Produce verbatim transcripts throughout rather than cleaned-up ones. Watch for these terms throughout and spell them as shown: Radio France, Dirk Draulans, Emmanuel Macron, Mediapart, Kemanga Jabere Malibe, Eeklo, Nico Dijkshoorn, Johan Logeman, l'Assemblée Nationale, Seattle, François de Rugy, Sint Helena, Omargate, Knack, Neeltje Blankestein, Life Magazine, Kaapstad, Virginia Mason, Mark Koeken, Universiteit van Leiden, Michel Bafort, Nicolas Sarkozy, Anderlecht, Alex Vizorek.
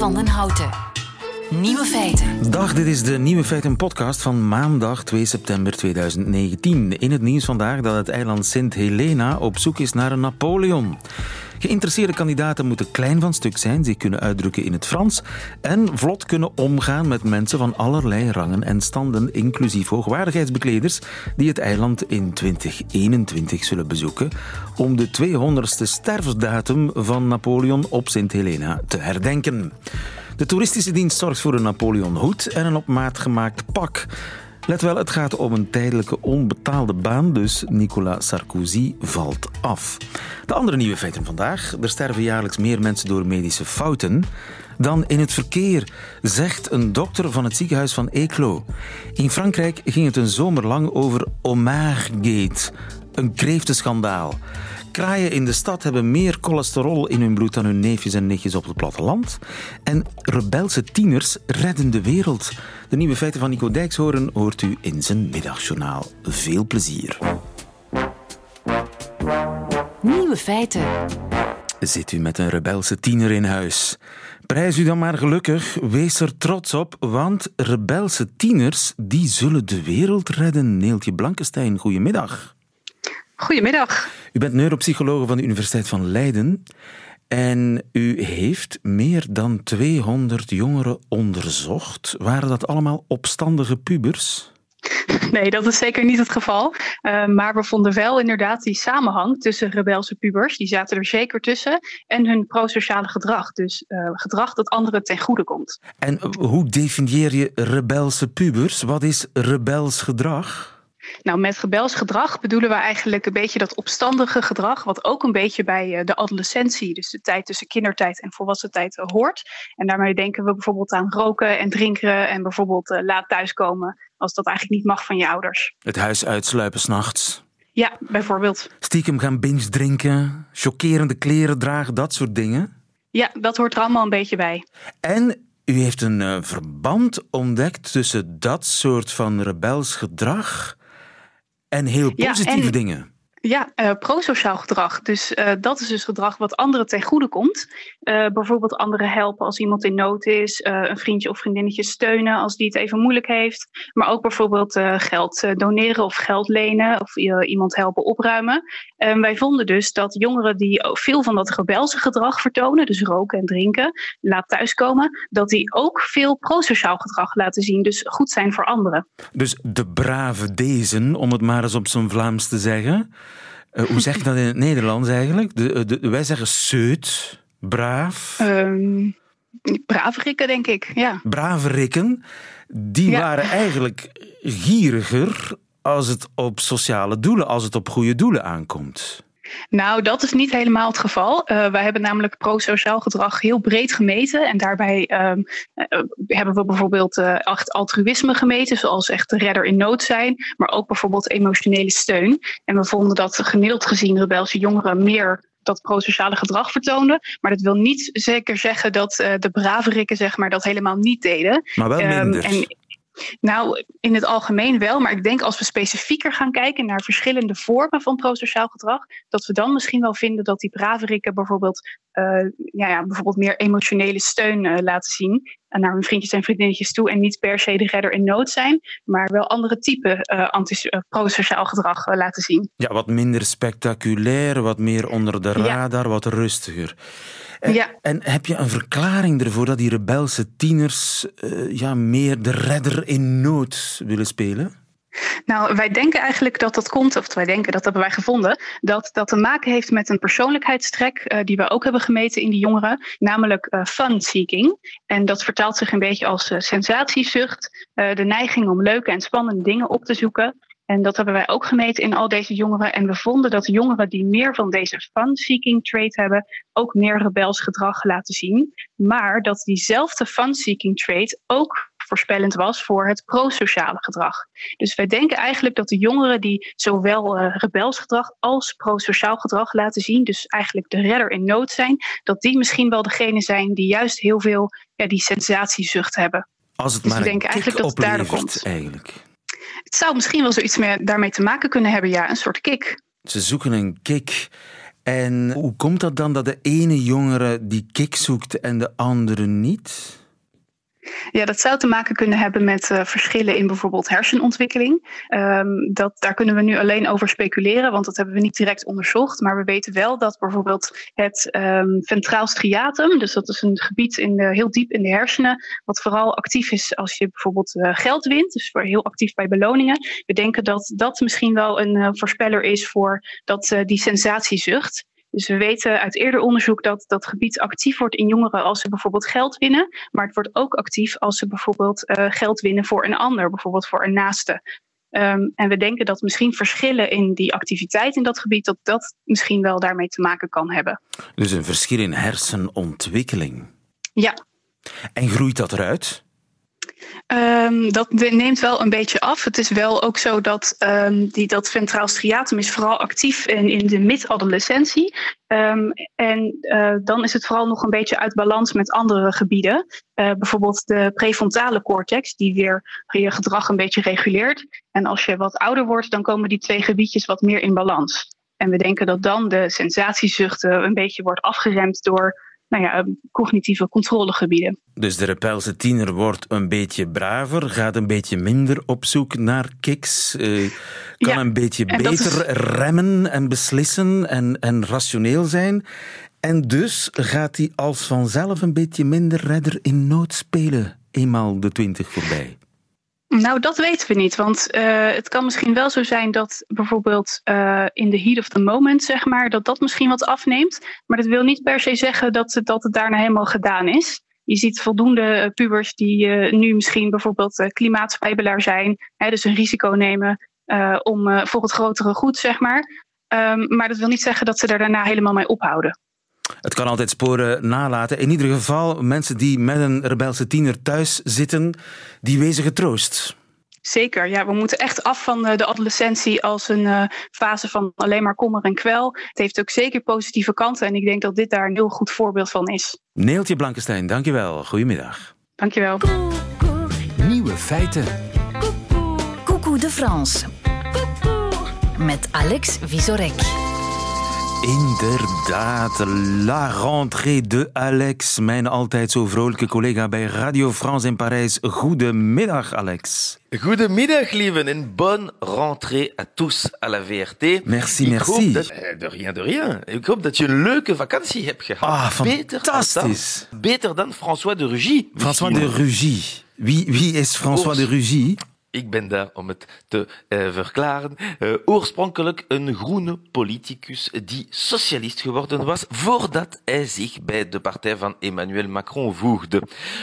van den Houten. Nieuwe feiten. Dag, dit is de Nieuwe Feiten podcast van maandag twee september tweeduizend negentien. In het nieuws vandaag dat het eiland Sint Helena op zoek is naar een Napoleon. Geïnteresseerde kandidaten moeten klein van stuk zijn, zich kunnen uitdrukken in het Frans en vlot kunnen omgaan met mensen van allerlei rangen en standen, inclusief hoogwaardigheidsbekleders, die het eiland in twintig eenentwintig zullen bezoeken om de tweehonderdste sterfdatum van Napoleon op Sint Helena te herdenken. De toeristische dienst zorgt voor een Napoleonhoed en een op maat gemaakt pak. Let wel, het gaat om een tijdelijke onbetaalde baan, dus Nicolas Sarkozy valt af. De andere nieuwe feiten vandaag. Er sterven jaarlijks meer mensen door medische fouten dan in het verkeer, zegt een dokter van het ziekenhuis van Eeklo. In Frankrijk ging het een zomer lang over Omargate, een kreeftenschandaal. Kraaien in de stad hebben meer cholesterol in hun bloed dan hun neefjes en nichtjes op het platteland. En rebelse tieners redden de wereld. De nieuwe feiten van Nico Dijkshoorn hoort u in zijn middagjournaal. Veel plezier. Nieuwe feiten. Zit u met een rebelse tiener in huis? Prijs u dan maar gelukkig, wees er trots op, want rebelse tieners die zullen de wereld redden. Neeltje Blankestein, goedemiddag. Goedemiddag. U bent neuropsycholoog van de Universiteit van Leiden en u heeft meer dan tweehonderd jongeren onderzocht. Waren dat allemaal opstandige pubers? Nee, dat is zeker niet het geval. Uh, maar we vonden wel inderdaad die samenhang tussen rebelse pubers, die zaten er zeker tussen, en hun prosociale gedrag. Dus uh, gedrag dat anderen ten goede komt. En hoe definieer je rebelse pubers? Wat is rebels gedrag? Nou, met rebels gedrag bedoelen we eigenlijk een beetje dat opstandige gedrag, wat ook een beetje bij de adolescentie, dus de tijd tussen kindertijd en volwassen tijd, hoort. En daarmee denken we bijvoorbeeld aan roken en drinken en bijvoorbeeld uh, laat thuiskomen, als dat eigenlijk niet mag van je ouders. Het huis uitsluipen 's nachts. Ja, bijvoorbeeld. Stiekem gaan binge drinken, chockerende kleren dragen, dat soort dingen. Ja, dat hoort er allemaal een beetje bij. En u heeft een uh, verband ontdekt tussen dat soort van rebels gedrag en heel positieve ja, en, dingen. Ja, uh, prosociaal gedrag. Dus uh, dat is dus gedrag wat anderen ten goede komt. Uh, bijvoorbeeld anderen helpen als iemand in nood is. Uh, een vriendje of vriendinnetje steunen als die het even moeilijk heeft. Maar ook bijvoorbeeld uh, geld uh, doneren of geld lenen. Of uh, iemand helpen opruimen. Uh, wij vonden dus dat jongeren die veel van dat rebelse gedrag vertonen, dus roken en drinken, laat thuiskomen, dat die ook veel prosociaal gedrag laten zien. Dus goed zijn voor anderen. Dus de brave dezen, om het maar eens op zijn Vlaams te zeggen. Uh, hoe zeg je dat in het Nederlands eigenlijk? De, de, wij zeggen seut, braaf. Um, braverikken, denk ik, ja. Braverikken, die ja. waren eigenlijk gieriger als het op sociale doelen, als het op goede doelen aankomt. Nou, dat is niet helemaal het geval. Uh, wij hebben namelijk prosociaal gedrag heel breed gemeten. En daarbij uh, uh, hebben we bijvoorbeeld uh, altruïsme gemeten, zoals echt de redder in nood zijn. Maar ook bijvoorbeeld emotionele steun. En we vonden dat gemiddeld gezien rebelse jongeren meer dat prosociale gedrag vertoonden. Maar dat wil niet zeker zeggen dat uh, de braverikken zeg maar, dat helemaal niet deden. Maar wel minder. Um, en, Nou, in het algemeen wel, maar ik denk als we specifieker gaan kijken naar verschillende vormen van prosociaal gedrag, dat we dan misschien wel vinden dat die braverikken bijvoorbeeld, uh, ja, ja, bijvoorbeeld meer emotionele steun uh, laten zien naar hun vriendjes en vriendinnetjes toe en niet per se de redder in nood zijn, maar wel andere typen uh, antis- uh, prosociaal gedrag uh, laten zien. Ja, wat minder spectaculair, wat meer onder de radar, ja. wat rustiger. En, ja. en heb je een verklaring ervoor dat die rebelse tieners uh, ja, meer de redder in nood willen spelen? Nou, wij denken eigenlijk dat dat komt, of wij denken, dat hebben wij gevonden, dat dat te maken heeft met een persoonlijkheidstrek uh, die we ook hebben gemeten in die jongeren, namelijk uh, fun-seeking. En dat vertaalt zich een beetje als uh, sensatiezucht, uh, de neiging om leuke en spannende dingen op te zoeken. En dat hebben wij ook gemeten in al deze jongeren. En we vonden dat jongeren die meer van deze fun-seeking trait hebben, ook meer rebels gedrag laten zien. Maar dat diezelfde fun-seeking trait ook voorspellend was voor het prosociale gedrag. Dus wij denken eigenlijk dat de jongeren die zowel uh, rebels gedrag als prosociaal gedrag laten zien, dus eigenlijk de redder in nood zijn, dat die misschien wel degene zijn die juist heel veel ja, die sensatiezucht hebben. Als het dus maar we denken eigenlijk dat het daardoor komt. Eigenlijk. Het zou misschien wel zoiets meer daarmee te maken kunnen hebben, ja, een soort kick. Ze zoeken een kick. En hoe komt dat dan dat de ene jongere die kick zoekt en de andere niet? Ja, dat zou te maken kunnen hebben met uh, verschillen in bijvoorbeeld hersenontwikkeling. Um, dat, daar kunnen we nu alleen over speculeren, want dat hebben we niet direct onderzocht. Maar we weten wel dat bijvoorbeeld het um, ventraal striatum, dus dat is een gebied in de, heel diep in de hersenen, wat vooral actief is als je bijvoorbeeld uh, geld wint, dus voor heel actief bij beloningen. We denken dat dat misschien wel een uh, voorspeller is voor dat, uh, die sensatiezucht. Dus we weten uit eerder onderzoek dat dat gebied actief wordt in jongeren als ze bijvoorbeeld geld winnen. Maar het wordt ook actief als ze bijvoorbeeld uh, geld winnen voor een ander, bijvoorbeeld voor een naaste. Um, en we denken dat misschien verschillen in die activiteit in dat gebied, dat dat misschien wel daarmee te maken kan hebben. Dus een verschil in hersenontwikkeling? Ja. En groeit dat eruit? Um, dat neemt wel een beetje af. Het is wel ook zo dat um, die, dat ventraal striatum is vooral actief in, in de mid-adolescentie. Um, en uh, dan is het vooral nog een beetje uit balans met andere gebieden. Uh, bijvoorbeeld de prefrontale cortex, die weer je gedrag een beetje reguleert. En als je wat ouder wordt, dan komen die twee gebiedjes wat meer in balans. En we denken dat dan de sensatiezucht een beetje wordt afgeremd door... Nou ja, cognitieve controlegebieden. Dus de rebelse tiener wordt een beetje braver, gaat een beetje minder op zoek naar kicks, uh, kan ja, een beetje beter is... remmen en beslissen en, en rationeel zijn. En dus gaat hij als vanzelf een beetje minder redder in nood spelen, eenmaal de twintig voorbij. Nou, dat weten we niet, want uh, het kan misschien wel zo zijn dat bijvoorbeeld uh, in the heat of the moment, zeg maar, dat dat misschien wat afneemt. Maar dat wil niet per se zeggen dat, dat het daarna helemaal gedaan is. Je ziet voldoende pubers die uh, nu misschien bijvoorbeeld uh, klimaatspijbelaar zijn, hè, dus een risico nemen uh, om, uh, voor het grotere goed, zeg maar. Um, maar dat wil niet zeggen dat ze daar daarna helemaal mee ophouden. Het kan altijd sporen nalaten. In ieder geval, mensen die met een rebelse tiener thuis zitten, die wezen getroost. Zeker, ja, we moeten echt af van de adolescentie als een uh, fase van alleen maar kommer en kwel. Het heeft ook zeker positieve kanten en ik denk dat dit daar een heel goed voorbeeld van is. Neeltje Blankestein, dankjewel. Goedemiddag. Dankjewel. Coucou. Nieuwe feiten. Coucou. Coucou de France. Coucou. Met Alex Vizorek. Inderdaad, la rentrée de Alex, mijn altijd zo vrolijke collega bij Radio France in Parijs. Goedemiddag, Alex. Goedemiddag, lieven, en bonne rentrée à tous à la V R T. Merci, ik merci. Dat, de rien, de rien. Ik hoop dat je een leuke vakantie hebt gehad. Ah, fantastisch. Beter dan, beter dan François de Rugy. François de Rugy. Wie, wie is François de Rugy? Ik ben daar om het te uh, verklaren. Uh, oorspronkelijk een groene politicus die socialist geworden was voordat hij zich bij de partij van Emmanuel Macron voegde.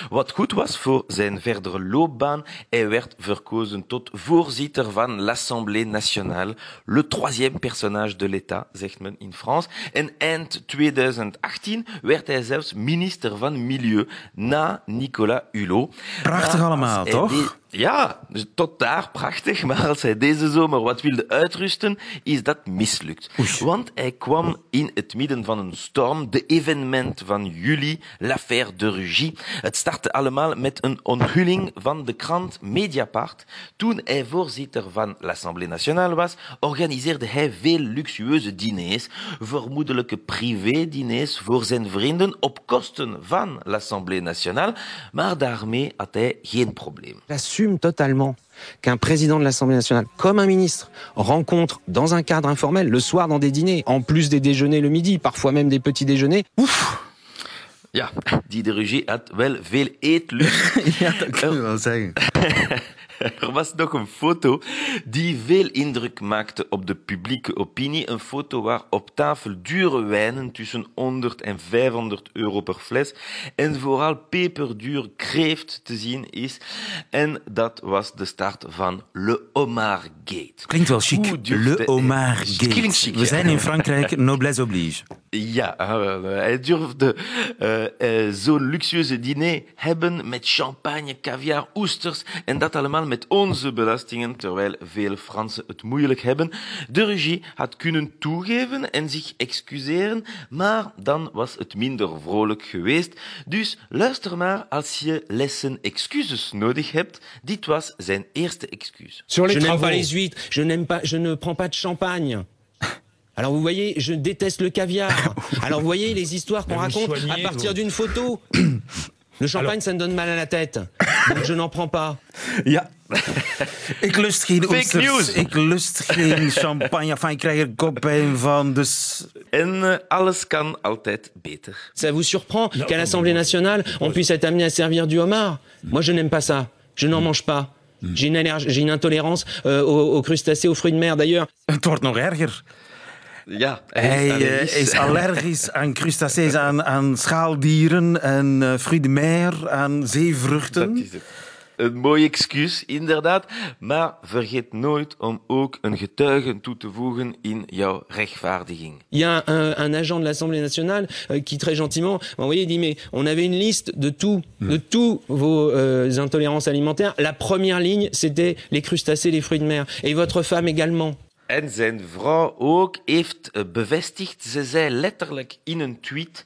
Wat goed was voor zijn verdere loopbaan, hij werd verkozen tot voorzitter van l'Assemblée Nationale, le troisième personnage de l'État, zegt men in France. En eind twintig achttien werd hij zelfs minister van Milieu, na Nicolas Hulot. Prachtig allemaal, toch? Ja, tot daar prachtig, maar als hij deze zomer wat wilde uitrusten, is dat mislukt. Oei. Want hij kwam in het midden van een storm, de evenement van juli, l'affaire de Rugy. Het startte allemaal met een onthulling van de krant Mediapart. Toen hij voorzitter van l'Assemblée Nationale was, organiseerde hij veel luxueuze diners, vermoedelijke privé-diners voor zijn vrienden op kosten van l'Assemblée Nationale, maar daarmee had hij geen probleem. Assume totalement qu'un président de l'Assemblée nationale, comme un ministre, rencontre dans un cadre informel, le soir dans des dîners, en plus des déjeuners le midi, parfois même des petits déjeuners. Ouf! Ja, die de Rugy had wel veel eetlust. Ja, dat kan je wel zeggen. Er was nog een foto die veel indruk maakte op de publieke opinie. Een foto waar op tafel dure wijnen tussen honderd en vijfhonderd euro per fles en vooral peperduur kreeft te zien is. En dat was de start van Le Homard Gate. Klinkt wel chic. Le Homard Gate. Klinkt chic. We zijn in Frankrijk, noblesse oblige. Ja, hij durfde uh, uh, zo'n luxueuze diner hebben met champagne, caviar, oesters en dat allemaal met onze belastingen, terwijl veel Fransen het moeilijk hebben. De Rugy had kunnen toegeven en zich excuseren, maar dan was het minder vrolijk geweest. Dus luister maar als je lessen excuses nodig hebt. Dit was zijn eerste excuus. Je n'aime pas les huîtres, je n'aime pas, je ne prends pas de champagne. Alors vous voyez, je déteste le caviar. Alors vous voyez les histoires qu'on raconte à partir d'une photo. Le champagne, alors, ça me donne mal à la tête. Donc je n'en prends pas. Ja. Ik lust geen oesters. Fake news. Ik lust geen champagne. Enfin, ik krijg er koppijn van. Dus... En uh, alles kan altijd beter. Ça vous surprend no, qu'à l'Assemblée nationale, on puisse être amené à servir du homard? Moi, je n'aime pas ça. Je n'en mange pas. J'ai une, allergie, j'ai une intolérance euh, aux, aux crustacés, aux fruits de mer, d'ailleurs. Het wordt nog erger. Ja, hij, hij is, uh, is allergisch aan crustacés, aan, aan schaaldieren, aan uh, fruits de mer, aan zeevruchten. Dat is het. Een mooi excuus, inderdaad. Maar vergeet nooit om ook een getuige toe te voegen in jouw rechtvaardiging. Il y a un, un agent de l'Assemblée nationale euh, qui, très gentiment, vous voyez, dit, mais on avait une liste de tout, mm. de tous vos euh, intolérances alimentaires. La première ligne, c'était les crustacés, les fruits de mer. Et votre femme également. En zijn vrouw ook heeft bevestigd, ze zei letterlijk in een tweet,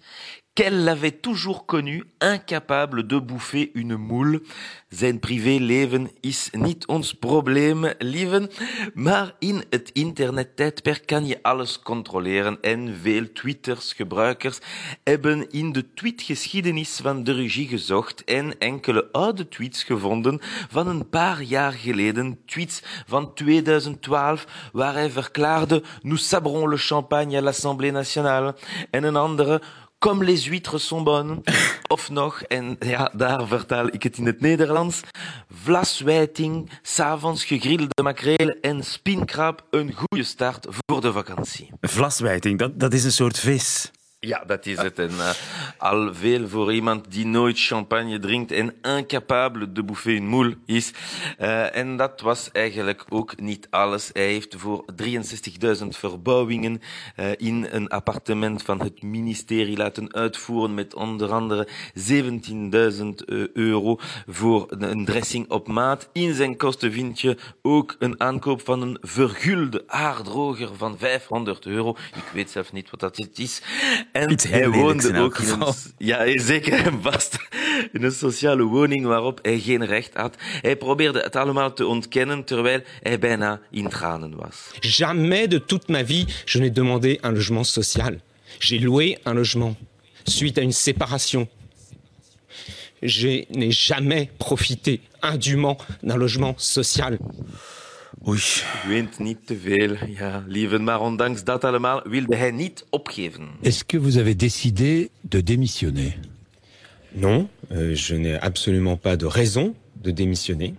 qu'elle l'avait toujours connu, incapable de bouffer une moule. Zijn privéleven is niet ons probleem, lieven. Maar in het internettijdperk kan je alles controleren. En veel Twitters, gebruikers, hebben in de tweetgeschiedenis van de Rugy gezocht en enkele oude tweets gevonden van een paar jaar geleden. Tweets van tweeduizend twaalf, waar hij verklaarde Nous sabrons le champagne à l'Assemblée nationale. En een andere... Comme les huîtres sont bonnes. Of nog, en ja, daar vertaal ik het in het Nederlands. Vlaswijting, s'avonds gegrilde makreel en spinkraap. Een goede start voor de vakantie. Vlaswijting, dat, dat is een soort vis. Ja, dat is het. En uh, al veel voor iemand die nooit champagne drinkt en incapabel de bouffer une moule is. Uh, en dat was eigenlijk ook niet alles. Hij heeft voor drieënzestigduizend verbouwingen uh, in een appartement van het ministerie laten uitvoeren met onder andere zeventienduizend euro voor een dressing op maat. In zijn kosten vind je ook een aankoop van een vergulde haardroger van vijfhonderd euro. Ik weet zelf niet wat dat is. En hij woonde ook in een, ja, zeker en vast in een sociale woning waarop hij geen recht had. Hij probeerde het allemaal te ontkennen terwijl hij bijna in tranen was. Jamais de toute ma vie je n'ai demandé un logement social. J'ai loué un logement suite à une séparation. Je n'ai jamais profité indûment d'un logement social. Oei. Wint niet te veel, ja, lieven. Maar ondanks dat allemaal wilde hij niet opgeven. Est-ce que vous avez décidé de démissionner? Non, euh, je n'ai absolument pas de raison de démissionner.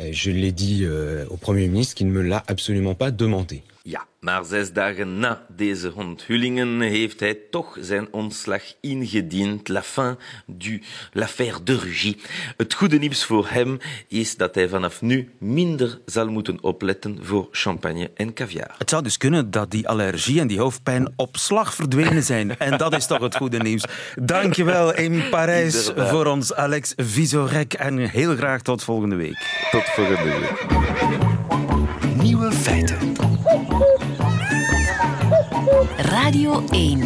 Euh, je l'ai dit euh, au Premier ministre qui ne me l'a absolument pas demandé. Ja, maar zes dagen na deze onthullingen heeft hij toch zijn ontslag ingediend. La fin du l'affaire de Rugy. Het goede nieuws voor hem is dat hij vanaf nu minder zal moeten opletten voor champagne en caviar. Het zou dus kunnen dat die allergie en die hoofdpijn op slag verdwenen zijn. En dat is toch het goede nieuws. Dankjewel in Parijs Inderdaad. Voor ons Alex Vizorek. En heel graag tot volgende week. Tot volgende week. Nieuwe feiten. Radio één.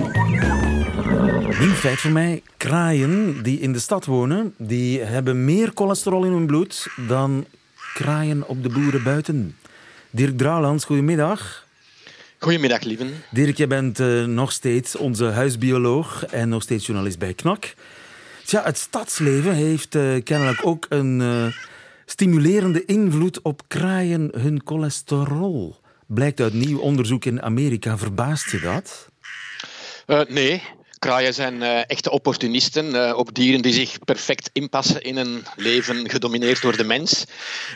Nieuw feit voor mij. Kraaien die in de stad wonen, die hebben meer cholesterol in hun bloed dan kraaien op de boeren buiten. Dirk Draulans, goedemiddag. Goedemiddag, lieven. Dirk, jij bent uh, nog steeds onze huisbioloog en nog steeds journalist bij Knack. Tja, het stadsleven heeft uh, kennelijk ook een uh, stimulerende invloed op kraaien hun cholesterol. Blijkt uit nieuw onderzoek in Amerika. Verbaast je dat? Uh, nee. Kraaien zijn uh, echte opportunisten uh, op dieren die zich perfect inpassen in een leven gedomineerd door de mens.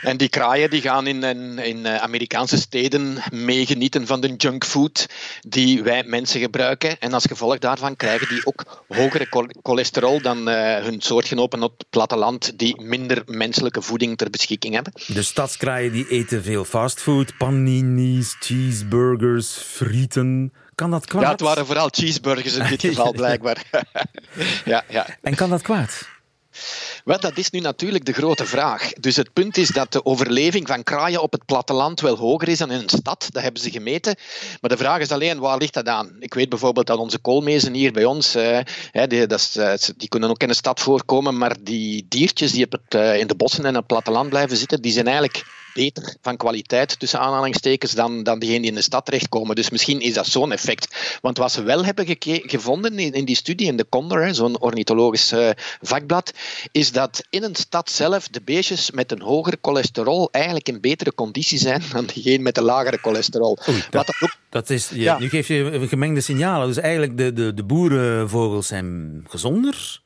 En die kraaien die gaan in, in, in Amerikaanse steden meegenieten van de junkfood die wij mensen gebruiken. En als gevolg daarvan krijgen die ook hogere cho- cholesterol dan uh, hun soortgenoten op het platteland die minder menselijke voeding ter beschikking hebben. De stadskraaien die eten veel fastfood, paninis, cheeseburgers, frieten... Kan dat kwaad? Ja, het waren vooral cheeseburgers in dit geval, blijkbaar. ja, ja. En kan dat kwaad? Wel, dat is nu natuurlijk de grote vraag. Dus het punt is dat de overleving van kraaien op het platteland wel hoger is dan in een stad. Dat hebben ze gemeten. Maar de vraag is alleen, waar ligt dat aan? Ik weet bijvoorbeeld dat onze koolmezen hier bij ons, uh, die, dat is, uh, die kunnen ook in een stad voorkomen, maar die diertjes die op het, uh, in de bossen en het platteland blijven zitten, die zijn eigenlijk... beter van kwaliteit, tussen aanhalingstekens, dan, dan diegenen die in de stad terechtkomen. Dus misschien is dat zo'n effect. Want wat ze wel hebben geke- gevonden in, in die studie, in de Condor, hè, zo'n ornithologisch uh, vakblad, is dat in een stad zelf de beestjes met een hoger cholesterol eigenlijk in betere conditie zijn dan diegenen met een lagere cholesterol. Oei, dat, wat dat ook, dat is, je, ja. Nu geef je gemengde signalen. Dus eigenlijk de, de, de boerenvogels zijn gezonder.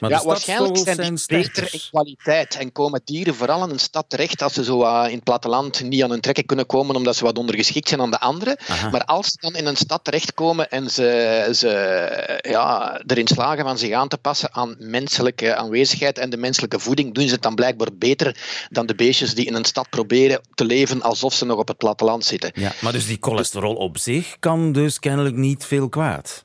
Maar ja, waarschijnlijk zijn die beter in kwaliteit en komen dieren vooral in een stad terecht als ze zo uh, in het platteland niet aan hun trekken kunnen komen omdat ze wat ondergeschikt zijn aan de anderen. Aha. Maar als ze dan in een stad terechtkomen en ze, ze ja, erin slagen van zich aan te passen aan menselijke aanwezigheid en de menselijke voeding, doen ze het dan blijkbaar beter dan de beestjes die in een stad proberen te leven alsof ze nog op het platteland zitten. Ja, maar dus die cholesterol op zich kan dus kennelijk niet veel kwaad.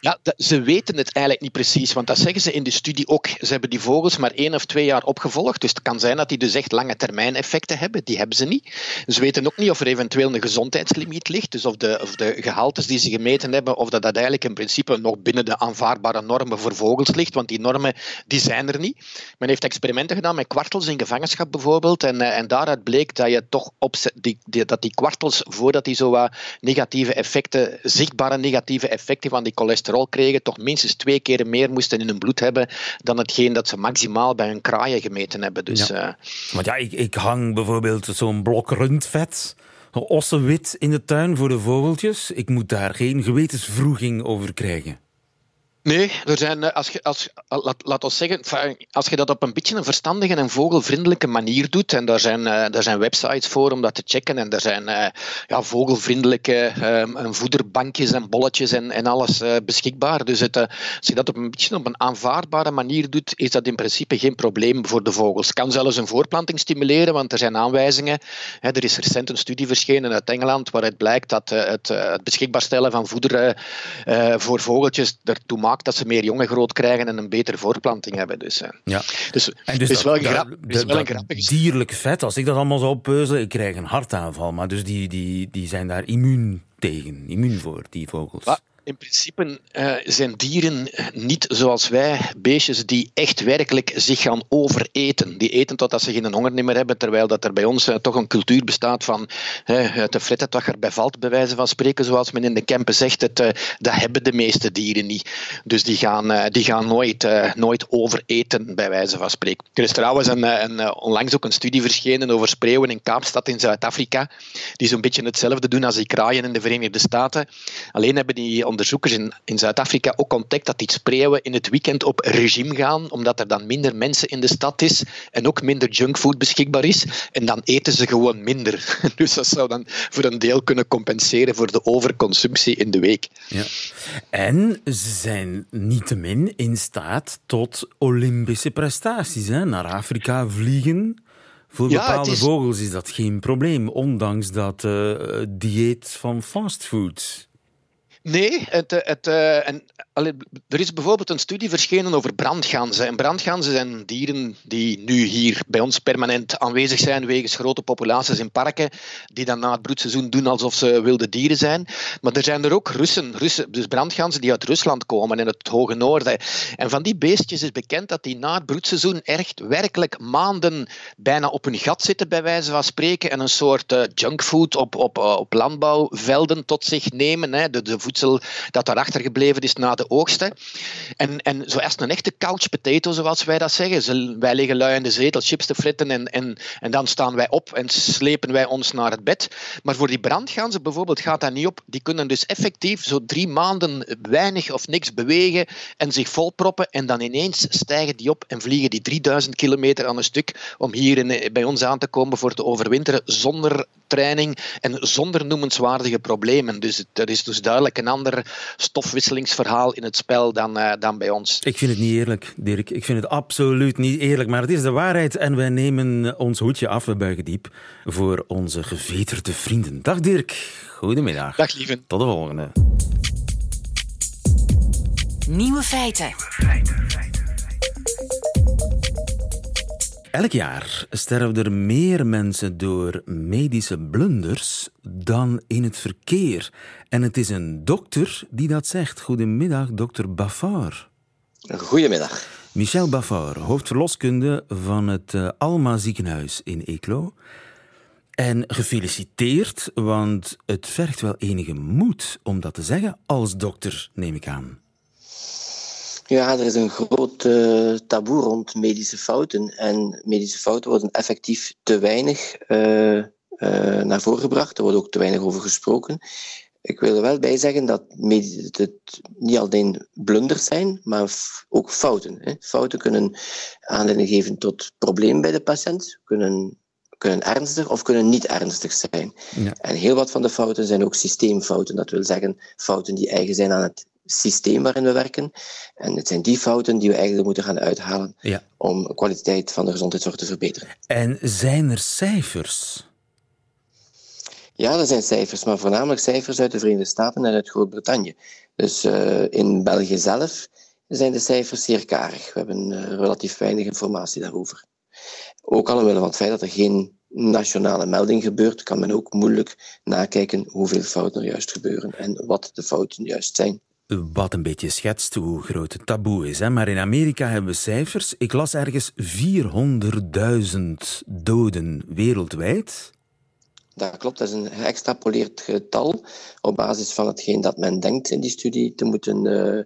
Ja, ze weten het eigenlijk niet precies, want dat zeggen ze in de studie ook. Ze hebben die vogels maar één of twee jaar opgevolgd, dus het kan zijn dat die dus echt lange termijn effecten hebben. Die hebben ze niet. Ze weten ook niet of er eventueel een gezondheidslimiet ligt, dus of de, of de gehaltes die ze gemeten hebben, of dat, dat eigenlijk in principe nog binnen de aanvaardbare normen voor vogels ligt, want die normen die zijn er niet. Men heeft experimenten gedaan met kwartels in gevangenschap bijvoorbeeld, en, en daaruit bleek dat, je toch op, die, die, dat die kwartels, voordat die zo wat negatieve effecten, zichtbare negatieve effecten van die cholesterol kregen, toch minstens twee keer meer moesten in hun bloed hebben dan hetgeen dat ze maximaal bij hun kraaien gemeten hebben. Dus, ja. Uh... Want ja, ik, ik hang bijvoorbeeld zo'n blok rundvet, ossenwit in de tuin voor de vogeltjes. Ik moet daar geen gewetenswroeging over krijgen. Nee, er zijn, als je, als, laat, laat ons zeggen, als je dat op een beetje een verstandige en vogelvriendelijke manier doet, en daar zijn, daar zijn websites voor om dat te checken, en er zijn ja, vogelvriendelijke um, voederbankjes en bolletjes en, en alles uh, beschikbaar. Dus het, uh, als je dat op een beetje op een aanvaardbare manier doet, is dat in principe geen probleem voor de vogels. Het kan zelfs een voortplanting stimuleren, want er zijn aanwijzingen. Hè, er is recent een studie verschenen uit Engeland waaruit blijkt dat uh, het, uh, het beschikbaar stellen van voeder uh, voor vogeltjes ertoe maakt dat ze meer jongen groot krijgen en een betere voortplanting hebben. Dus, ja. dus, en dus het is wel, dat, een, grap, is wel dat, een grappig... Dierlijk vet, als ik dat allemaal zou peuzelen, ik krijg een hartaanval. Maar dus die, die, die zijn daar immuun tegen, immuun voor, die vogels. Wat? In principe uh, zijn dieren niet zoals wij, beestjes die echt werkelijk zich gaan overeten. Die eten totdat ze geen honger meer hebben, terwijl dat er bij ons uh, toch een cultuur bestaat van uh, te fretten wat erbij valt, bij wijze van spreken, zoals men in de Kempen zegt. Het, uh, dat hebben de meeste dieren niet. Dus die gaan, uh, die gaan nooit, uh, nooit overeten, bij wijze van spreken. Er is trouwens een, een, een, onlangs ook een studie verschenen over spreeuwen in Kaapstad in Zuid-Afrika, die zo'n beetje hetzelfde doen als die kraaien in de Verenigde Staten. Alleen hebben die onderzoekers in, in Zuid-Afrika ook ontdekt dat die spreeuwen in het weekend op regime gaan, omdat er dan minder mensen in de stad is en ook minder junkfood beschikbaar is. En dan eten ze gewoon minder. Dus dat zou dan voor een deel kunnen compenseren voor de overconsumptie in de week. Ja. En ze zijn niettemin in staat tot Olympische prestaties. Hè? Naar Afrika vliegen. Voor bepaalde ja, is... vogels is dat geen probleem, ondanks dat uh, dieet van fastfood. Nee, het, het, uh, en, er is bijvoorbeeld een studie verschenen over brandganzen. En brandganzen zijn dieren die nu hier bij ons permanent aanwezig zijn wegens grote populaties in parken, die dan na het broedseizoen doen alsof ze wilde dieren zijn. Maar er zijn er ook Russen, Russen dus brandganzen die uit Rusland komen in het hoge noorden. En van die beestjes is bekend dat die na het broedseizoen echt werkelijk maanden bijna op hun gat zitten, bij wijze van spreken, en een soort uh, junkfood op, op, uh, op landbouwvelden tot zich nemen. Hè, de, de voedsel dat daarachter gebleven is na de oogsten. En, en zo is het een echte couch potato, zoals wij dat zeggen. Ze, wij liggen lui in de zetel chips te fritten en, en, en dan staan wij op en slepen wij ons naar het bed. Maar voor die brandganzen bijvoorbeeld gaat dat niet op. Die kunnen dus effectief zo drie maanden weinig of niks bewegen en zich volproppen en dan ineens stijgen die op en vliegen die drieduizend kilometer aan een stuk om hier in, bij ons aan te komen voor te overwinteren zonder training en zonder noemenswaardige problemen. Dus dat is dus duidelijk een een ander stofwisselingsverhaal in het spel dan, uh, dan bij ons. Ik vind het niet eerlijk, Dirk. Ik vind het absoluut niet eerlijk. Maar het is de waarheid en wij nemen ons hoedje af. We buigen diep voor onze geveterde vrienden. Dag Dirk. Goedemiddag. Dag lieve. Tot de volgende. Nieuwe feiten. Elk jaar sterven er meer mensen door medische blunders dan in het verkeer. En het is een dokter die dat zegt. Goedemiddag, dokter Bafort. Goedemiddag. Michel Bafort, hoofdverloskunde van het Alma ziekenhuis in Eeklo. En gefeliciteerd, want het vergt wel enige moed om dat te zeggen als dokter, neem ik aan. Ja, er is een groot uh, taboe rond medische fouten. En medische fouten worden effectief te weinig uh, uh, naar voren gebracht. Er wordt ook te weinig over gesproken. Ik wil er wel bij zeggen dat het niet alleen blunders zijn, maar ook fouten. Hè. Fouten kunnen aanleiding geven tot problemen bij de patiënt, kunnen, kunnen ernstig of kunnen niet ernstig zijn. Ja. En heel wat van de fouten zijn ook systeemfouten. Dat wil zeggen fouten die eigen zijn aan het systeem waarin we werken. En het zijn die fouten die we eigenlijk moeten gaan uithalen ja. om de kwaliteit van de gezondheidszorg te verbeteren. En zijn er cijfers? Ja, er zijn cijfers, maar voornamelijk cijfers uit de Verenigde Staten en uit Groot-Brittannië. Dus uh, in België zelf zijn de cijfers zeer karig. We hebben uh, relatief weinig informatie daarover. Ook al omwille van het feit dat er geen nationale melding gebeurt, kan men ook moeilijk nakijken hoeveel fouten er juist gebeuren en wat de fouten juist zijn. Wat een beetje schetst hoe groot het taboe is. Hè? Maar in Amerika hebben we cijfers. Ik las ergens vierhonderdduizend doden wereldwijd. Dat klopt, dat is een geëxtrapoleerd getal op basis van hetgeen dat men denkt in die studie te moeten uh,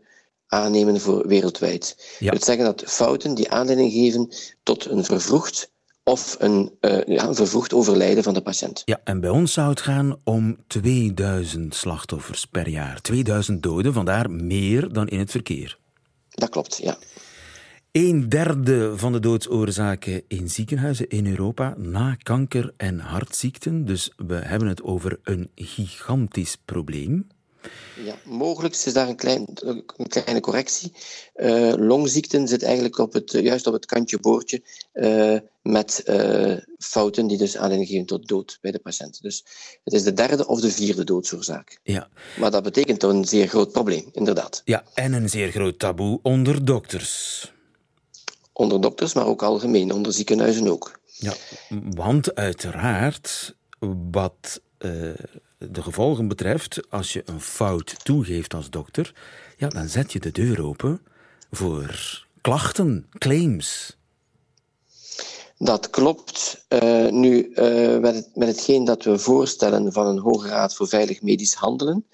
aannemen voor wereldwijd. Ja. Dat wil zeggen dat fouten die aanleiding geven tot een vervroegd of een, uh, ja, een vervroegd overlijden van de patiënt. Ja, en bij ons zou het gaan om tweeduizend slachtoffers per jaar. tweeduizend doden, vandaar meer dan in het verkeer. Dat klopt, ja. Een derde van de doodsoorzaken in ziekenhuizen in Europa na kanker en hartziekten. Dus we hebben het over een gigantisch probleem. Ja, mogelijk is daar een, klein, een kleine correctie. Uh, longziekten zit eigenlijk op het, juist op het kantje boordje uh, met uh, fouten die dus aanleiding geven tot dood bij de patiënt. Dus het is de derde of de vierde doodsoorzaak. Ja. Maar dat betekent een zeer groot probleem, inderdaad. Ja, en een zeer groot taboe onder dokters. Onder dokters, maar ook algemeen, onder ziekenhuizen ook. Ja, want uiteraard, wat uh, de gevolgen betreft, als je een fout toegeeft als dokter, ja, dan zet je de deur open voor klachten, claims. Dat klopt. Uh, nu, uh, met, het, met hetgeen dat we voorstellen van een Hoge Raad voor Veilig Medisch Handelen,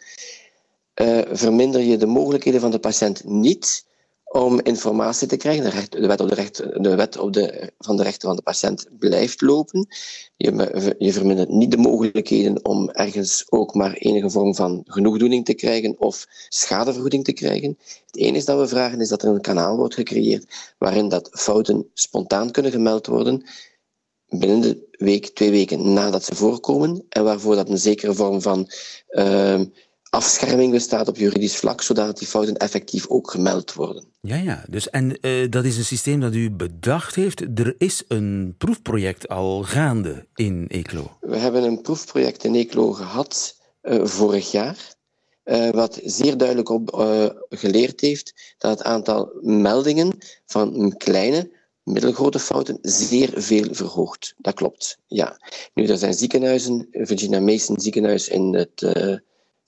uh, verminder je de mogelijkheden van de patiënt niet om informatie te krijgen. De, recht, de wet, op de recht, de wet op de, van de rechten van de patiënt blijft lopen. Je, je vermindert niet de mogelijkheden om ergens ook maar enige vorm van genoegdoening te krijgen of schadevergoeding te krijgen. Het enige dat we vragen is dat er een kanaal wordt gecreëerd waarin dat fouten spontaan kunnen gemeld worden binnen de week, twee weken nadat ze voorkomen en waarvoor dat een zekere vorm van Uh, afscherming bestaat op juridisch vlak, zodat die fouten effectief ook gemeld worden. Ja, ja. Dus, en uh, dat is een systeem dat u bedacht heeft. Er is een proefproject al gaande in Eeklo. We hebben een proefproject in Eeklo gehad uh, vorig jaar, uh, wat zeer duidelijk op uh, geleerd heeft dat het aantal meldingen van kleine, middelgrote fouten zeer veel verhoogt. Dat klopt, ja. Nu, er zijn ziekenhuizen, Virginia Mason ziekenhuis in het Uh,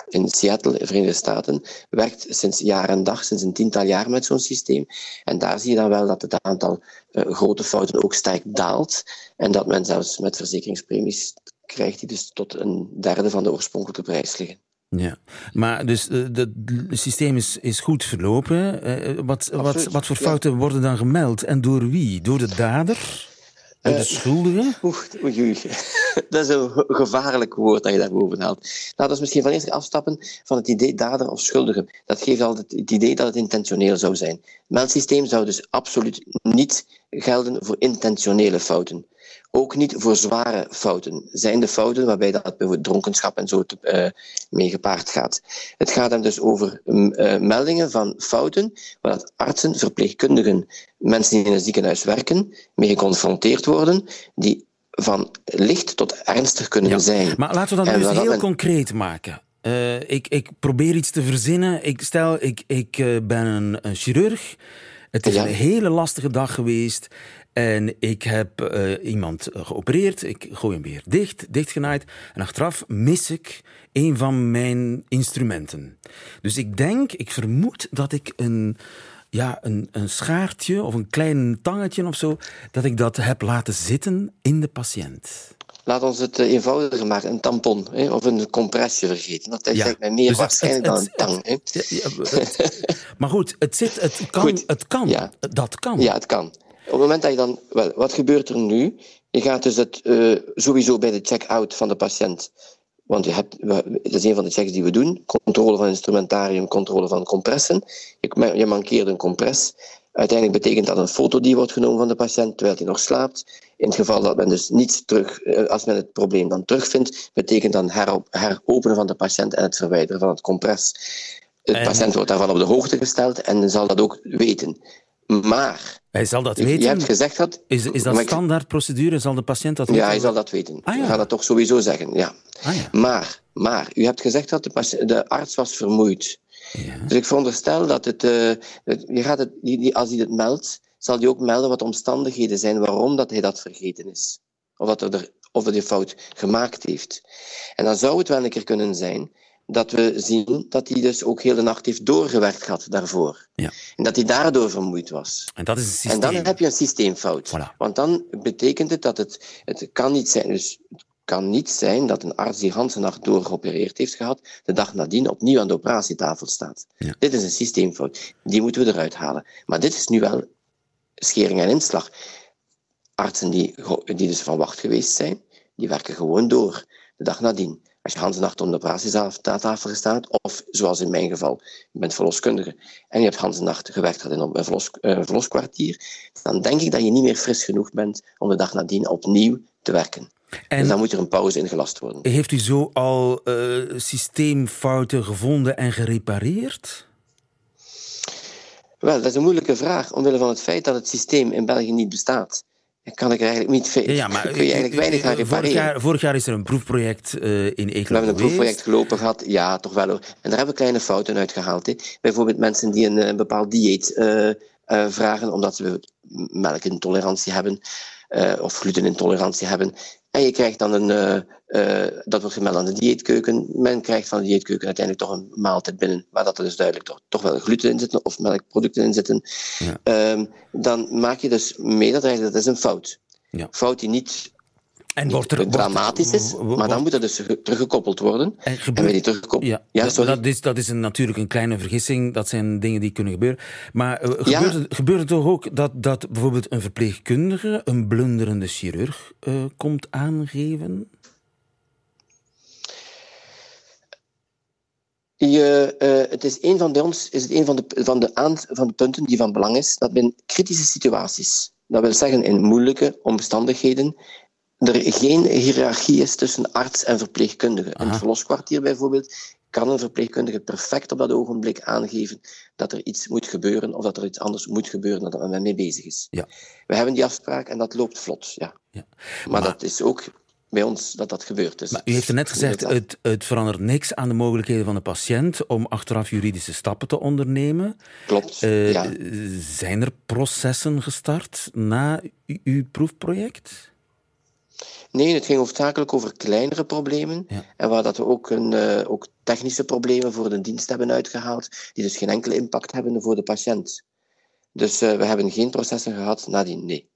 in Seattle, Verenigde Staten, werkt sinds jaar en dag, sinds een tiental jaar met zo'n systeem. En daar zie je dan wel dat het aantal uh, grote fouten ook sterk daalt. En dat men zelfs met verzekeringspremies krijgt die dus tot een derde van de oorspronkelijke prijs liggen. Ja, maar dus het uh, systeem is, is goed verlopen. Uh, wat, wat, wat voor fouten ja. worden dan gemeld? En door wie? Door de dader? Door de schuldigen? Uh, oeg, oeg, oeg. Dat is een gevaarlijk woord dat je daarboven haalt. Laten we misschien van eerst afstappen van het idee dader of schuldige. Dat geeft altijd het idee dat het intentioneel zou zijn. Het meldsysteem zou dus absoluut niet gelden voor intentionele fouten. Ook niet voor zware fouten. Zijn de fouten waarbij dat bijvoorbeeld dronkenschap en zo te, uh, mee gepaard gaat. Het gaat hem dus over uh, meldingen van fouten waar dat artsen, verpleegkundigen, mensen die in een ziekenhuis werken, mee geconfronteerd worden, die van licht tot ernstig kunnen ja. zijn. Maar laten we dat en nu eens heel men... concreet maken. Uh, ik, ik probeer iets te verzinnen. Ik stel, ik, ik uh, ben een, een chirurg. Het is ja. een hele lastige dag geweest. En ik heb uh, iemand geopereerd. Ik gooi hem weer dicht, dichtgenaaid. En achteraf mis ik een van mijn instrumenten. Dus ik denk, ik vermoed dat ik een, ja, een, een schaartje of een klein tangetje of zo, dat ik dat heb laten zitten in de patiënt. laat ons het eenvoudiger maken, een tampon hè, of een compressje vergeten. Dat is eigenlijk meer dus waarschijnlijk dan een tang. Hè. Ja, ja, het, maar goed, het, zit, het kan, goed. Het kan. Ja. dat kan. Ja, het kan. Op het moment dat je dan... Wel, wat gebeurt er nu? Je gaat dus het, uh, sowieso bij de check-out van de patiënt... Want je hebt, dat is een van de checks die we doen. Controle van instrumentarium, controle van compressen. Je, je mankeert een compress. Uiteindelijk betekent dat een foto die wordt genomen van de patiënt terwijl hij nog slaapt. In het geval dat men dus niets terug, als men het probleem dan terugvindt, betekent dan herop, heropenen van de patiënt en het verwijderen van het compress. De en... patiënt wordt daarvan op de hoogte gesteld en zal dat ook weten. Maar... Hij zal dat weten? Je hebt gezegd dat... Is, is dat standaardprocedure? Zal de patiënt dat weten? Ja, hij zal dat weten. Ah, ja. Hij gaat dat toch sowieso zeggen, ja. Ah, ja. Maar, maar, u hebt gezegd dat de, patië- de arts was vermoeid. Ja. Dus ik veronderstel dat het... Uh, het, je gaat het die, die, als hij het meldt, zal hij ook melden wat omstandigheden zijn waarom dat hij dat vergeten is. Of dat er, er, of hij fout gemaakt heeft. En dan zou het wel een keer kunnen zijn... dat we zien dat hij dus ook heel de nacht heeft doorgewerkt gehad daarvoor. Ja. En dat hij daardoor vermoeid was. En dat is een systeem. En dan heb je een systeemfout. Voilà. Want dan betekent het dat het... Het kan niet zijn, dus het kan niet zijn dat een arts die de hele nacht door geopereerd heeft gehad, de dag nadien opnieuw aan de operatietafel staat. Ja. Dit is een systeemfout. Die moeten we eruit halen. Maar dit is nu wel schering en inslag. Artsen die, die dus van wacht geweest zijn, die werken gewoon door de dag nadien. Als je de hele nacht om de operatietafel gestaan, of zoals in mijn geval, je bent verloskundige en je hebt de hele nacht gewerkt in een verlos, uh, verloskwartier, dan denk ik dat je niet meer fris genoeg bent om de dag nadien opnieuw te werken. En dus dan moet er een pauze in gelast worden. Heeft u zo al uh, systeemfouten gevonden en gerepareerd? Wel, dat is een moeilijke vraag, omwille van het feit dat het systeem in België niet bestaat. Kan ik er eigenlijk niet veel. Ja, maar, kun je eigenlijk weinig aan repareren. Vorig jaar, vorig jaar is er een proefproject uh, in Eeklo. We hebben een proefproject gelopen gehad, ja, toch wel hoor. En daar hebben we kleine fouten uitgehaald. Hè. Bijvoorbeeld mensen die een, een bepaald dieet uh, uh, vragen, omdat ze melkintolerantie hebben uh, of glutenintolerantie hebben. En je krijgt dan een, uh, uh, dat wordt gemeld aan de dieetkeuken. Men krijgt van de dieetkeuken uiteindelijk toch een maaltijd binnen, waar dat er dus duidelijk toch, toch wel gluten in zitten of melkproducten in zitten. Ja. Um, dan maak je dus mee dat eigenlijk dat is een fout. Ja. Fout die niet, en niet wordt er, dramatisch wordt, is, maar wordt, dan moet dat dus teruggekoppeld worden. En, gebeurt, en weer die teruggekoppeld. Ja, ja, dat, dat is, dat is een, natuurlijk een kleine vergissing. Dat zijn dingen die kunnen gebeuren. Maar uh, gebeurt, ja. het, gebeurt het toch ook dat, dat bijvoorbeeld een verpleegkundige een blunderende chirurg uh, komt aangeven? Je, uh, het is een van de, ons is het een van de, van de, aans, van de punten die van belang is, dat in kritische situaties, dat wil zeggen in moeilijke omstandigheden, er geen hiërarchie is tussen arts en verpleegkundige. Aha. In het verloskwartier bijvoorbeeld kan een verpleegkundige perfect op dat ogenblik aangeven dat er iets moet gebeuren of dat er iets anders moet gebeuren dan men mee bezig is. Ja. We hebben die afspraak en dat loopt vlot. Ja. Ja. Maar, maar dat is ook bij ons dat dat gebeurt. Dus maar u heeft er net gezegd, het, het verandert niks aan de mogelijkheden van de patiënt om achteraf juridische stappen te ondernemen. Klopt, uh, ja. Zijn er processen gestart na u, uw proefproject? Nee, het ging hoofdzakelijk over kleinere problemen. Ja. En waar dat we ook, een, uh, ook technische problemen voor de dienst hebben uitgehaald, die dus geen enkele impact hebben voor de patiënt. Dus uh, we hebben geen processen gehad nadien, nee.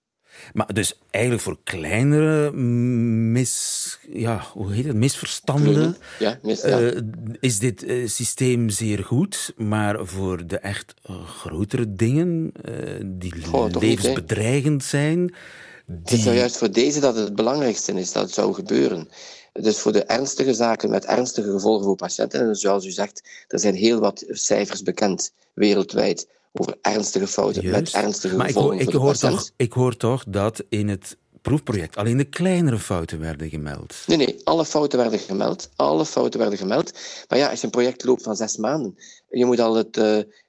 Maar dus eigenlijk voor kleinere mis, ja, hoe heet het, misverstanden ja, mis, ja. Uh, is dit uh, systeem zeer goed, maar voor de echt uh, grotere dingen uh, die Goh, levensbedreigend niet, zijn... Die... Het is nou juist voor deze dat het het belangrijkste is dat het zou gebeuren. Dus voor de ernstige zaken met ernstige gevolgen voor patiënten, en zoals u zegt, er zijn heel wat cijfers bekend wereldwijd over ernstige fouten juist. Met ernstige maar gevolgen ik, ik, voor ik de hoor toch, ik hoor toch dat in het proefproject alleen de kleinere fouten werden gemeld. Nee, nee, alle fouten werden gemeld. Alle fouten werden gemeld. Maar ja, als je een project loopt van zes maanden, je moet al het... Uh,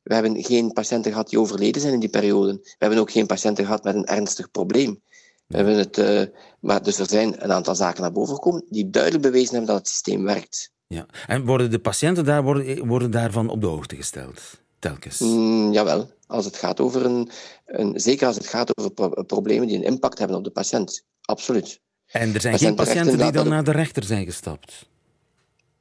we hebben geen patiënten gehad die overleden zijn in die periode. We hebben ook geen patiënten gehad met een ernstig probleem. We hebben het, uh, maar dus er zijn een aantal zaken naar boven gekomen die duidelijk bewezen hebben dat het systeem werkt. Ja. En worden de patiënten daar, worden, worden daarvan op de hoogte gesteld, telkens? Mm, jawel, als het gaat over een, een, zeker als het gaat over pro- problemen die een impact hebben op de patiënt. Absoluut. En er zijn patiënten geen patiënten die dan naar de rechter zijn gestapt?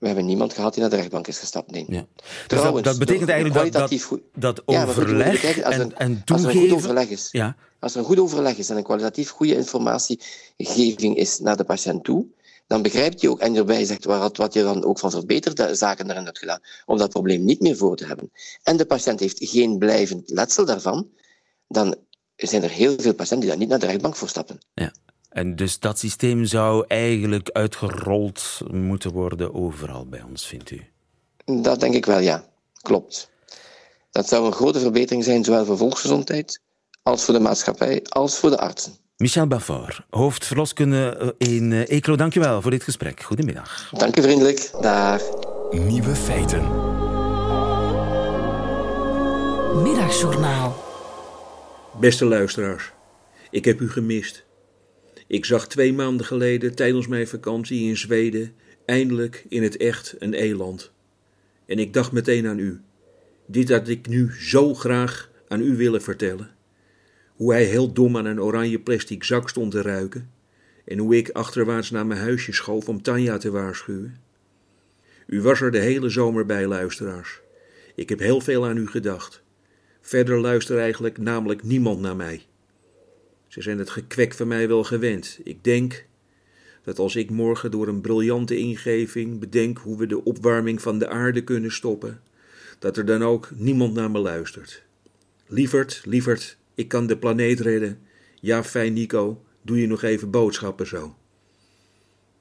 we hebben niemand gehad die naar de rechtbank is gestapt. Nee. Ja. Trouwens, dus dat, dat betekent eigenlijk dat, dat, dat overleg ja, als en, een, en toegeven... Als er een goed overleg is. Ja. Als er een goed overleg is en een kwalitatief goede informatiegeving is naar de patiënt toe, dan begrijpt je ook en erbij zegt wat, wat je dan ook van verbeterde zaken erin hebt gedaan, om dat probleem niet meer voor te hebben. En de patiënt heeft geen blijvend letsel daarvan, dan zijn er heel veel patiënten die daar niet naar de rechtbank voor stappen. Ja. En dus dat systeem zou eigenlijk uitgerold moeten worden overal bij ons, vindt u? Dat denk ik wel, ja. Klopt. Dat zou een grote verbetering zijn, zowel voor volksgezondheid, als voor de maatschappij, als voor de artsen. Michel Bafort, hoofdverloskunde in Eeklo, dank je wel voor dit gesprek. Goedemiddag. Dank u vriendelijk. Dag. Nieuwe feiten. Middagjournaal. Beste luisteraars, ik heb u gemist. Ik zag twee maanden geleden tijdens mijn vakantie in Zweden eindelijk in het echt een eland. En ik dacht meteen aan u. Dit had ik nu zo graag aan u willen vertellen. Hoe hij heel dom aan een oranje plastic zak stond te ruiken en hoe ik achterwaarts naar mijn huisje schoof om Tanja te waarschuwen. U was er de hele zomer bij, luisteraars. Ik heb heel veel aan u gedacht. Verder luistert eigenlijk namelijk niemand naar mij. Ze zijn het gekwek van mij wel gewend. Ik denk dat als ik morgen door een briljante ingeving bedenk hoe we de opwarming van de aarde kunnen stoppen, dat er dan ook niemand naar me luistert. Lieverd, lieverd, ik kan de planeet redden. Ja, fijn Nico, doe je nog even boodschappen zo.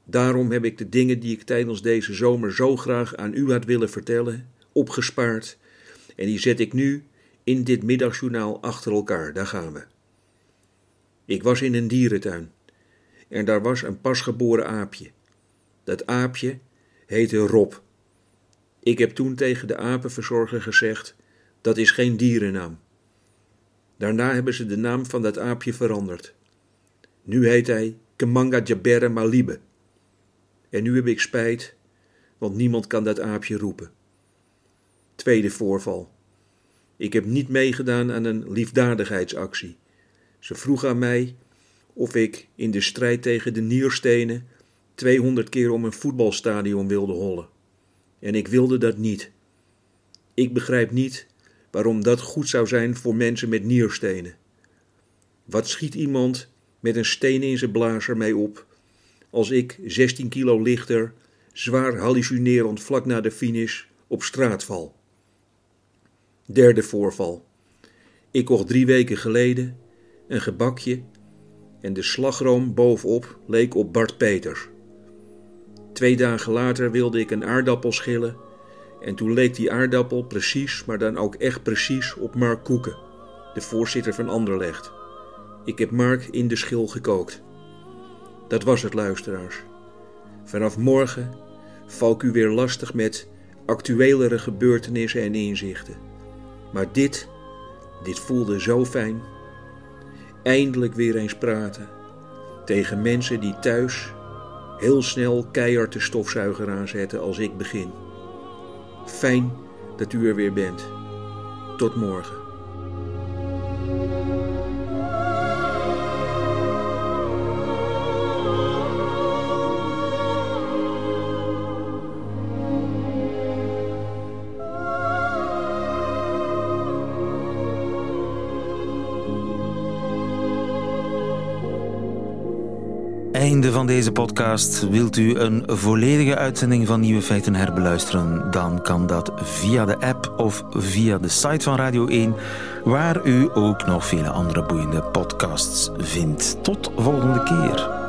Daarom heb ik de dingen die ik tijdens deze zomer zo graag aan u had willen vertellen, opgespaard. En die zet ik nu in dit middagjournaal achter elkaar. Daar gaan we. Ik was in een dierentuin en daar was een pasgeboren aapje. Dat aapje heette Rob. Ik heb toen tegen de apenverzorger gezegd, dat is geen dierennaam. Daarna hebben ze de naam van dat aapje veranderd. Nu heet hij Kemanga Jabere Malibe. En nu heb ik spijt, want niemand kan dat aapje roepen. Tweede voorval. Ik heb niet meegedaan aan een liefdadigheidsactie. Ze vroeg aan mij of ik in de strijd tegen de nierstenen tweehonderd keer om een voetbalstadion wilde hollen. En ik wilde dat niet. Ik begrijp niet waarom dat goed zou zijn voor mensen met nierstenen. Wat schiet iemand met een steen in zijn blazer mee op als ik zestien kilo lichter, zwaar hallucinerend vlak na de finish, op straat val? Derde voorval. Ik kocht drie weken geleden een gebakje en de slagroom bovenop leek op Bart Peter. Twee dagen later wilde ik een aardappel schillen en toen leek die aardappel precies, maar dan ook echt precies, op Mark Koeken, de voorzitter van Anderlecht. Ik heb Mark in de schil gekookt. Dat was het, luisteraars. Vanaf morgen val ik u weer lastig met actuelere gebeurtenissen en inzichten. Maar dit, dit voelde zo fijn. Eindelijk weer eens praten tegen mensen die thuis heel snel keihard de stofzuiger aanzetten als ik begin. Fijn dat u er weer bent. Tot morgen. Einde van deze podcast. Wilt u een volledige uitzending van Nieuwe Feiten herbeluisteren? Dan kan dat via de app of via de site van Radio één, waar u ook nog vele andere boeiende podcasts vindt. Tot volgende keer.